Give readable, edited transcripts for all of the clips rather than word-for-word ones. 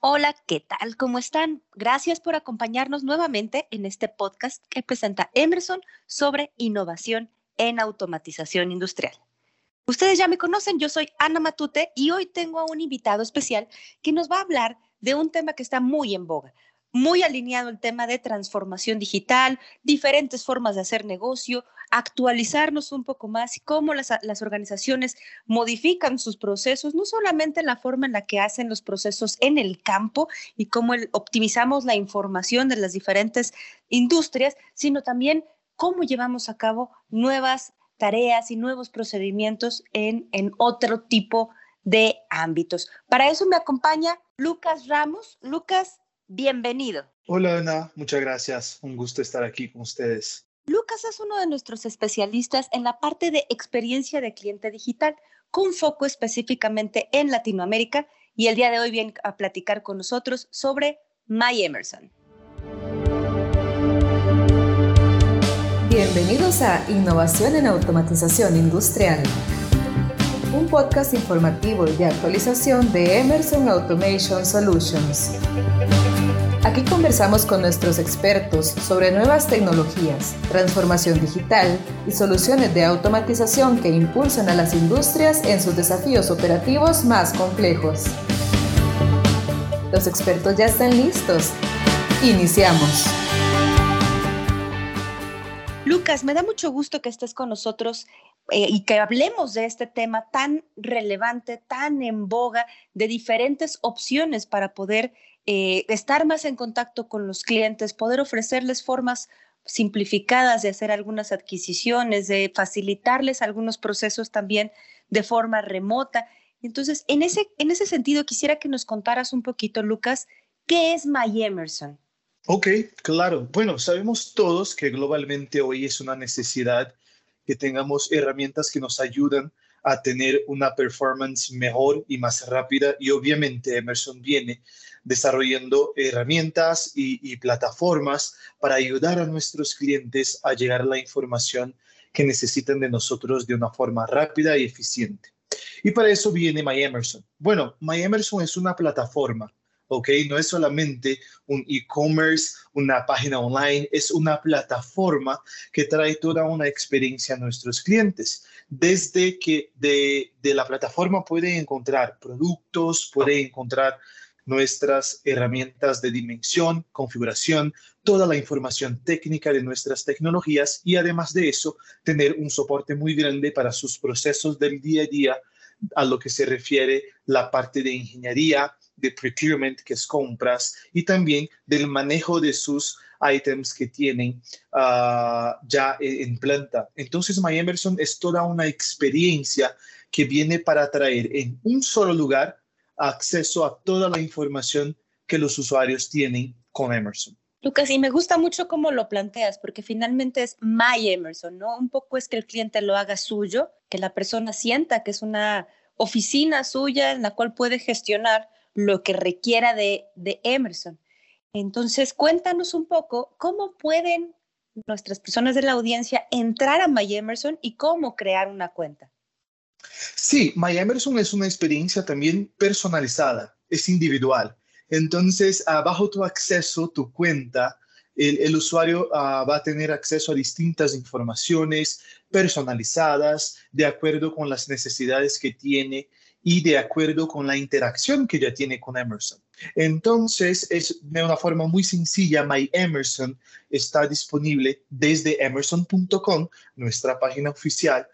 Hola, ¿qué tal? ¿Cómo están? Gracias por acompañarnos nuevamente en este podcast que presenta Emerson sobre innovación en automatización industrial. Ustedes ya me conocen, yo soy Ana Matute y hoy tengo a un invitado especial que nos va a hablar de un tema que está muy en boga, muy alineado al tema de transformación digital, diferentes formas de hacer negocio, actualizarnos un poco más y cómo las organizaciones modifican sus procesos, no solamente la forma en la que hacen los procesos en el campo y cómo optimizamos la información de las diferentes industrias, sino también cómo llevamos a cabo nuevas tareas y nuevos procedimientos en otro tipo de ámbitos. Para eso me acompaña Lucas Ramos. Lucas, bienvenido. Hola, Ana. Muchas gracias. Un gusto estar aquí con ustedes. Lucas es uno de nuestros especialistas en la parte de experiencia de cliente digital, con foco específicamente en Latinoamérica, y el día de hoy viene a platicar con nosotros sobre MyEmerson. Bienvenidos a Innovación en Automatización Industrial, un podcast informativo y de actualización de Emerson Automation Solutions. Aquí conversamos con nuestros expertos sobre nuevas tecnologías, transformación digital y soluciones de automatización que impulsan a las industrias en sus desafíos operativos más complejos. Los expertos ya están listos. ¡Iniciamos! Lucas, me da mucho gusto que estés con nosotros y que hablemos de este tema tan relevante, tan en boga, de diferentes opciones para poder estar más en contacto con los clientes, poder ofrecerles formas simplificadas de hacer algunas adquisiciones, de facilitarles algunos procesos también de forma remota. Entonces, en ese sentido, quisiera que nos contaras un poquito, Lucas, ¿qué es MyEmerson? Ok, claro. Bueno, sabemos todos que globalmente hoy es una necesidad que tengamos herramientas que nos ayudan a tener una performance mejor y más rápida, y obviamente Emerson viene desarrollando herramientas y plataformas para ayudar a nuestros clientes a llegar a la información que necesitan de nosotros de una forma rápida y eficiente. Y para eso viene MyEmerson. Bueno, MyEmerson es una plataforma, ¿ok? No es solamente un e-commerce, una página online, es una plataforma que trae toda una experiencia a nuestros clientes. Desde que de la plataforma pueden encontrar productos, pueden encontrar nuestras herramientas de dimensión, configuración, toda la información técnica de nuestras tecnologías y además de eso, tener un soporte muy grande para sus procesos del día a día a lo que se refiere la parte de ingeniería, de procurement, que es compras, y también del manejo de sus items que tienen ya en planta. Entonces, MyEmerson es toda una experiencia que viene para traer en un solo lugar acceso a toda la información que los usuarios tienen con Emerson. Lucas, y me gusta mucho cómo lo planteas, porque finalmente es MyEmerson, ¿no? Un poco es que el cliente lo haga suyo, que la persona sienta que es una oficina suya en la cual puede gestionar lo que requiera de Emerson. Entonces, cuéntanos un poco cómo pueden nuestras personas de la audiencia entrar a MyEmerson y cómo crear una cuenta. Sí, MyEmerson es una experiencia también personalizada, es individual. Entonces, bajo tu acceso, tu cuenta, el usuario va a tener acceso a distintas informaciones personalizadas de acuerdo con las necesidades que tiene y de acuerdo con la interacción que ya tiene con Emerson. Entonces, es de una forma muy sencilla. MyEmerson está disponible desde emerson.com, nuestra página oficial.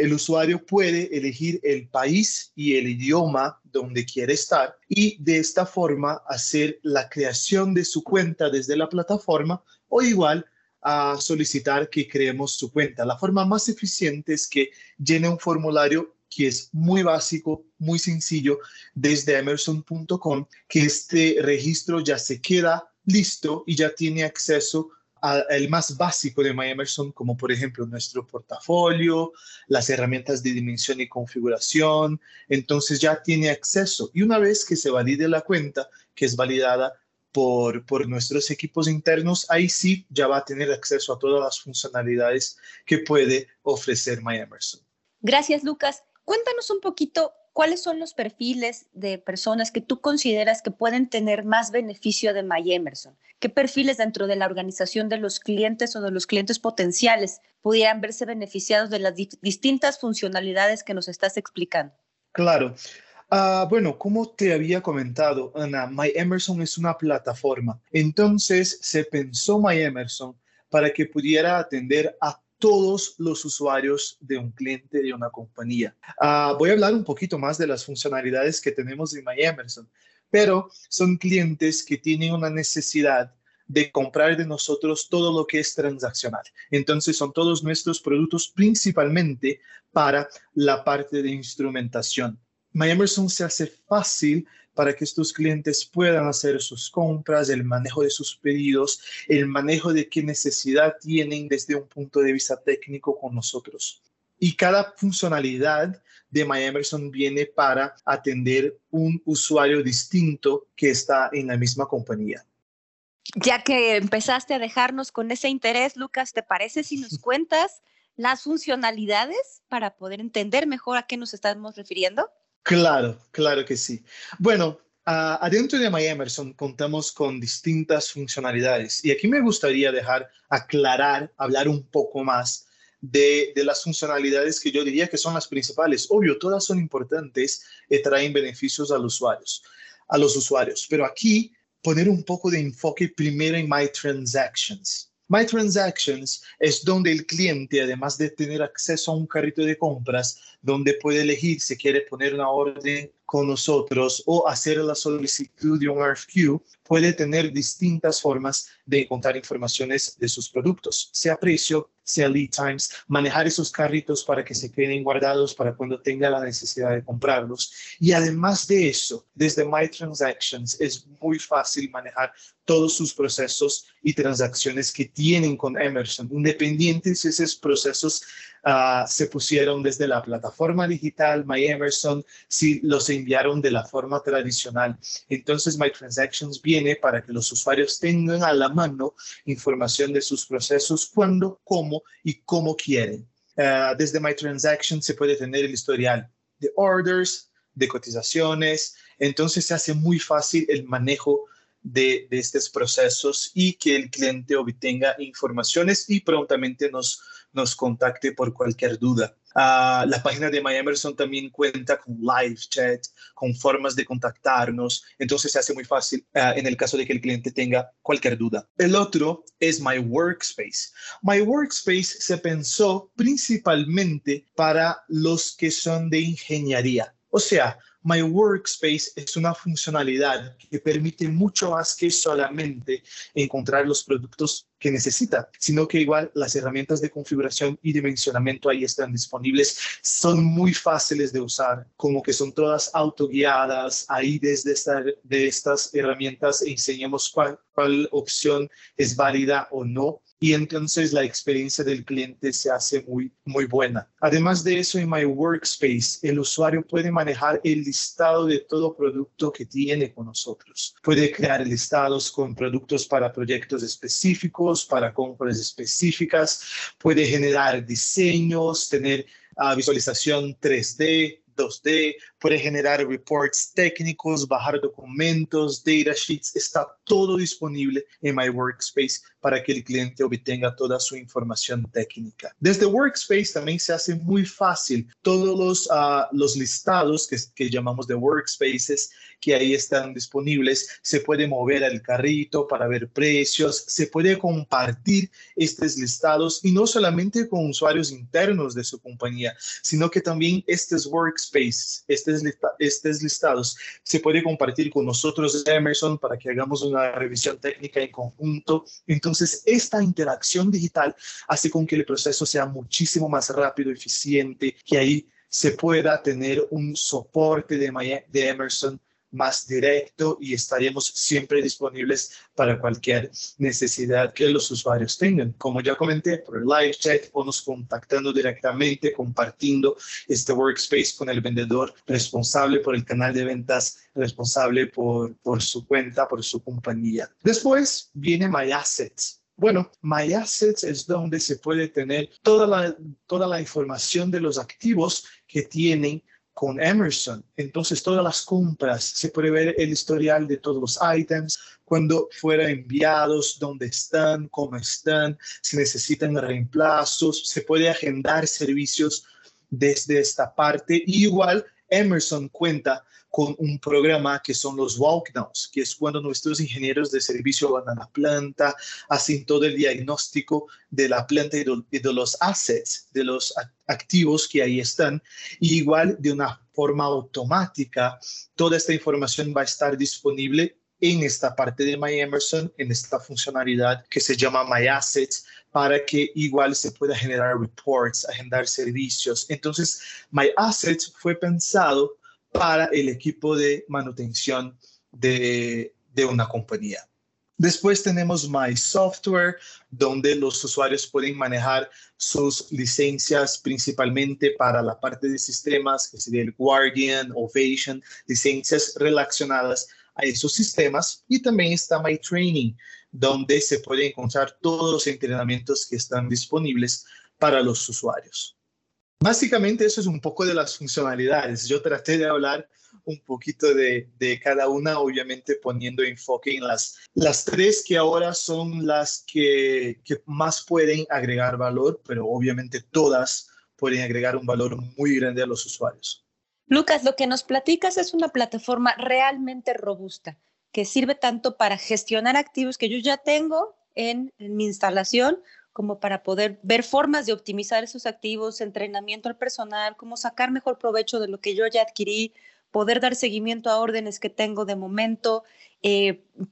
El usuario puede elegir el país y el idioma donde quiere estar y de esta forma hacer la creación de su cuenta desde la plataforma o igual a solicitar que creemos su cuenta. La forma más eficiente es que llene un formulario que es muy básico, muy sencillo, desde emerson.com, que este registro ya se queda listo y ya tiene acceso al más básico de MyEmerson, como por ejemplo nuestro portafolio, las herramientas de dimensión y configuración. Entonces ya tiene acceso. Y una vez que se valide la cuenta, que es validada por nuestros equipos internos, ahí sí ya va a tener acceso a todas las funcionalidades que puede ofrecer MyEmerson. Gracias, Lucas. Cuéntanos un poquito ¿cuáles son los perfiles de personas que tú consideras que pueden tener más beneficio de MyEmerson? ¿Qué perfiles dentro de la organización de los clientes o de los clientes potenciales pudieran verse beneficiados de las distintas funcionalidades que nos estás explicando? Claro. Bueno, como te había comentado, Ana, MyEmerson es una plataforma. Entonces, se pensó MyEmerson para que pudiera atender a todos los usuarios de un cliente de una compañía. Voy a hablar un poquito más de las funcionalidades que tenemos en MyEmerson, pero son clientes que tienen una necesidad de comprar de nosotros todo lo que es transaccional. Entonces, son todos nuestros productos principalmente para la parte de instrumentación. MyEmerson se hace fácil para que estos clientes puedan hacer sus compras, el manejo de sus pedidos, el manejo de qué necesidad tienen desde un punto de vista técnico con nosotros. Y cada funcionalidad de MyEmerson viene para atender un usuario distinto que está en la misma compañía. Ya que empezaste a dejarnos con ese interés, Lucas, ¿te parece si nos cuentas las funcionalidades para poder entender mejor a qué nos estamos refiriendo? Claro, claro que sí. Bueno, adentro de MyEmerson contamos con distintas funcionalidades y aquí me gustaría hablar un poco más de las funcionalidades que yo diría que son las principales. Obvio, todas son importantes y traen beneficios a los usuarios, pero aquí poner un poco de enfoque primero en MyTransactions. MyTransactions es donde el cliente, además de tener acceso a un carrito de compras, donde puede elegir si quiere poner una orden con nosotros o hacer la solicitud de un RFQ, puede tener distintas formas de encontrar informaciones de sus productos, sea precio, sea lead times, manejar esos carritos para que se queden guardados para cuando tenga la necesidad de comprarlos. Y además de eso, desde MyTransactions es muy fácil manejar todos sus procesos y transacciones que tienen con Emerson, independiente si esos procesos se pusieron desde la plataforma digital MyEmerson, si los enviaron de la forma tradicional. Entonces, MyTransactions viene para que los usuarios tengan a la mano información de sus procesos cuando, cómo y cómo quieren. Desde MyTransactions se puede tener el historial de orders, de cotizaciones. Entonces, se hace muy fácil el manejo de estos procesos y que el cliente obtenga informaciones y prontamente nos contacte por cualquier duda. La página de MyEmerson también cuenta con live chat, con formas de contactarnos. Entonces se hace muy fácil en el caso de que el cliente tenga cualquier duda. El otro es MyWorkspace. MyWorkspace se pensó principalmente para los que son de ingeniería. O sea, MyWorkspace es una funcionalidad que permite mucho más que solamente encontrar los productos que necesita, sino que igual las herramientas de configuración y dimensionamiento ahí están disponibles. Son muy fáciles de usar, como que son todas autoguiadas. Ahí desde estas herramientas enseñamos cuál opción es válida o no. Y entonces la experiencia del cliente se hace muy, muy buena. Además de eso, en MyWorkspace, el usuario puede manejar el listado de todo producto que tiene con nosotros. Puede crear listados con productos para proyectos específicos, para compras específicas. Puede generar diseños, tener visualización 3D, 2D. Puede generar reports técnicos, bajar documentos, data sheets. Está todo disponible en MyWorkspace para que el cliente obtenga toda su información técnica. Desde Workspace también se hace muy fácil todos los listados que llamamos de Workspaces que ahí están disponibles. Se puede mover al carrito para ver precios. Se puede compartir estos listados y no solamente con usuarios internos de su compañía, sino que también estos Workspaces, estos listados, se puede compartir con nosotros de Emerson para que hagamos una revisión técnica en conjunto. Entonces, esta interacción digital hace con que el proceso sea muchísimo más rápido, eficiente, que ahí se pueda tener un soporte de Emerson más directo y estaremos siempre disponibles para cualquier necesidad que los usuarios tengan. Como ya comenté, por el live chat o nos contactando directamente, compartiendo este workspace con el vendedor responsable por el canal de ventas, responsable por su cuenta, por su compañía. Después viene MyAssets. Bueno, MyAssets es donde se puede tener toda la información de los activos que tienen con Emerson. Entonces todas las compras, se puede ver el historial de todos los ítems, cuando fueron enviados, dónde están, cómo están, si necesitan reemplazos, se puede agendar servicios desde esta parte. Y igual Emerson cuenta con un programa que son los walkdowns, que es cuando nuestros ingenieros de servicio van a la planta, hacen todo el diagnóstico de la planta y de los assets, de los activos que ahí están. Y igual, de una forma automática, toda esta información va a estar disponible en esta parte de MyEmerson, en esta funcionalidad que se llama MyAssets, para que igual se pueda generar reports, agendar servicios. Entonces, MyAssets fue pensado para el equipo de manutención de una compañía. Después tenemos My Software, donde los usuarios pueden manejar sus licencias principalmente para la parte de sistemas, que sería el Guardian, Ovation, licencias relacionadas a esos sistemas. Y también está My Training, donde se pueden encontrar todos los entrenamientos que están disponibles para los usuarios. Básicamente eso es un poco de las funcionalidades. Yo traté de hablar un poquito de cada una, obviamente poniendo enfoque en las tres que ahora son las que más pueden agregar valor, pero obviamente todas pueden agregar un valor muy grande a los usuarios. Lucas, lo que nos platicas es una plataforma realmente robusta que sirve tanto para gestionar activos que yo ya tengo en mi instalación, como para poder ver formas de optimizar esos activos, entrenamiento al personal, cómo sacar mejor provecho de lo que yo ya adquirí, poder dar seguimiento a órdenes que tengo de momento,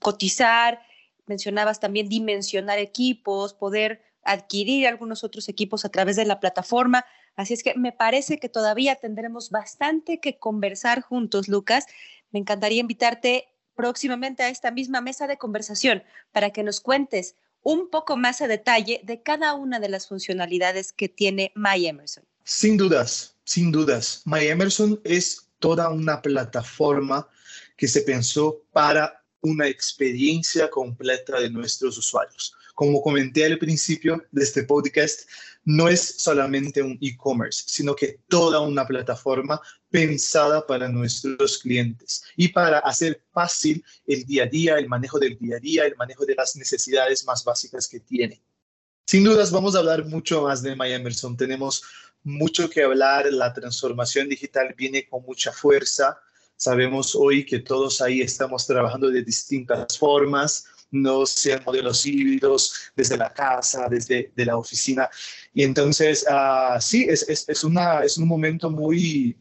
cotizar, mencionabas también dimensionar equipos, poder adquirir algunos otros equipos a través de la plataforma. Así es que me parece que todavía tendremos bastante que conversar juntos, Lucas. Me encantaría invitarte próximamente a esta misma mesa de conversación para que nos cuentes un poco más a detalle de cada una de las funcionalidades que tiene MyEmerson. Sin dudas, sin dudas. MyEmerson es toda una plataforma que se pensó para una experiencia completa de nuestros usuarios. Como comenté al principio de este podcast, no es solamente un e-commerce, sino que toda una plataforma pensada para nuestros clientes y para hacer fácil el día a día, el manejo del día a día, el manejo de las necesidades más básicas que tiene. Sin dudas, vamos a hablar mucho más de MyEmerson. Tenemos mucho que hablar. La transformación digital viene con mucha fuerza. Sabemos hoy que todos ahí estamos trabajando de distintas formas, no sean modelos híbridos desde la casa, desde de la oficina. Y entonces, sí, es un momento muy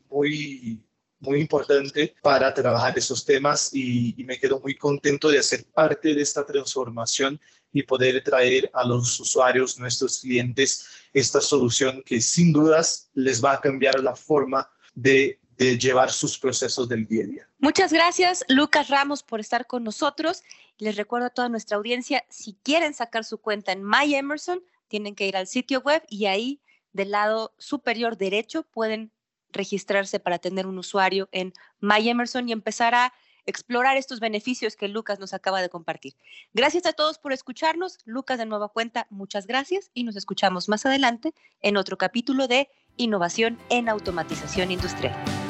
importante para trabajar esos temas y me quedo muy contento de hacer parte de esta transformación y poder traer a los usuarios, nuestros clientes, esta solución que sin dudas les va a cambiar la forma de llevar sus procesos del día a día. Muchas gracias, Lucas Ramos, por estar con nosotros. Les recuerdo a toda nuestra audiencia, si quieren sacar su cuenta en MyEmerson, tienen que ir al sitio web y ahí, del lado superior derecho, pueden registrarse para tener un usuario en MyEmerson y empezar a explorar estos beneficios que Lucas nos acaba de compartir. Gracias a todos por escucharnos. Lucas, de nueva cuenta, muchas gracias y nos escuchamos más adelante en otro capítulo de Innovación en Automatización Industrial.